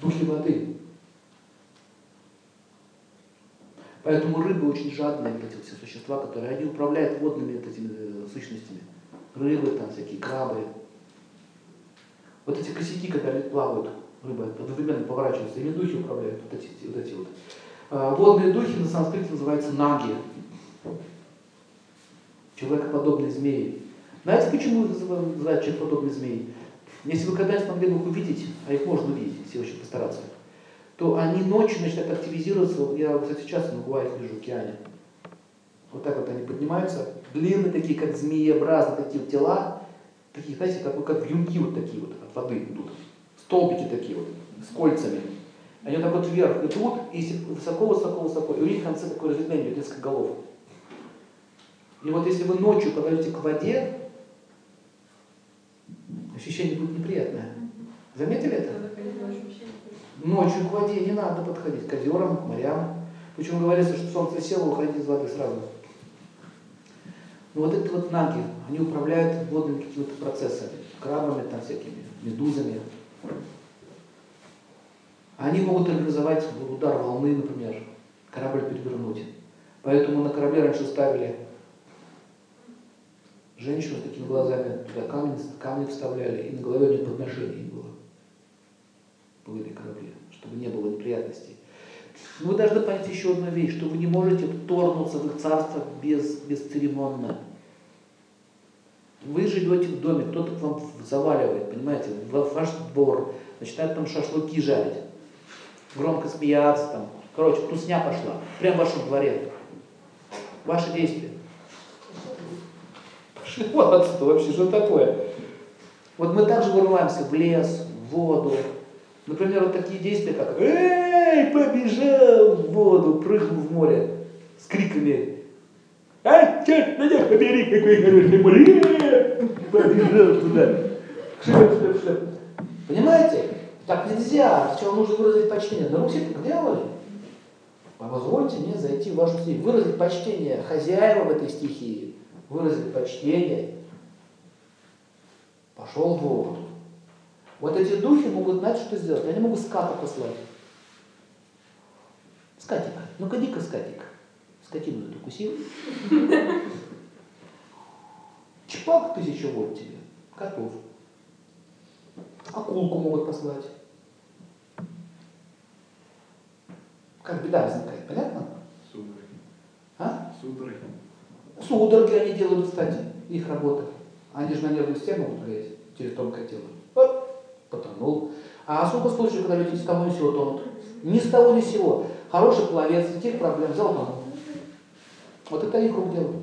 духи воды. Поэтому рыбы очень жадные, вот эти все существа, которые они управляют водными этими сущностями. Рыбы, там всякие крабы. Вот эти косяки, которые плавают, рыбы одновременно поворачиваются, или духи управляют, вот эти. Водные духи на санскрите называются наги. Человекоподобные змеи. Знаете, почему их называют человекоподобные змеи? Если вы когда-нибудь могли бы их увидеть, а их можно увидеть, если очень постараться, то они ночью начинают активизироваться. Я, кстати, часто на Гуаях вижу в океане. Вот так вот они поднимаются. Длинные такие, как змееобразные такие вот тела. Такие, знаете, как вьюнки вот такие вот от воды идут. Столбики такие вот, с кольцами. Они вот так вот вверх идут, и высоко. И у них в конце такое разветвление, несколько голов. И вот если вы ночью подойдете к воде, ощущение будет неприятное. Заметили это? Ночью к воде не надо подходить, к озерам, к морям. Почему говорится, что солнце село, уходите из воды сразу. Но вот эти вот наги, они управляют водными какими-то процессами, крабами там всякими, медузами. Они могут организовать удар волны, например, корабль перевернуть. Поэтому на корабле раньше ставили женщину с такими глазами, туда камни вставляли, и на голове у нее подношение было. Были корабли, чтобы не было неприятностей. Вы должны понять еще одну вещь, что вы не можете вторгнуться в их царство бесцеремонно. Вы живете в доме, кто-то к вам заваливает, понимаете, в ваш двор, начинают там шашлыки жарить, громко смеяться там. Короче, тусня пошла, прямо в вашем дворе. Ваши действия. Вот отстой вообще, что такое? Вот мы также вырываемся в лес, в воду. Например, вот такие действия, как «Эй, побежал в воду!» Прыгнул в море с криками «А, черт, меня побери, какой хороший море!» Побежал туда. Шип. Понимаете? Так нельзя. Сначала нужно выразить почтение. На Руси так делали. Позвольте мне зайти в вашу стихию. Выразить почтение хозяевам этой стихии. Выразить почтение. Пошел в воду. Вот эти духи могут знать, что сделать. Они могут ската послать. Скатик. Ну-ка, иди-ка, скатик. Скотину эту кусил. Чпак, 1000 вот тебе. Котов. Акулку могут послать. Как беда возникает, понятно? Судороги. А? Судороги. Судороги они делают, кстати. Их работа. Они же на нервную систему могут влиять через тонкое тело. Потонул. А сколько случаев, когда люди ни с того ни с сего тонут? Ни с того ни с сего. Хороший пловец, никаких проблем, взял тонул. Вот это их рук дело.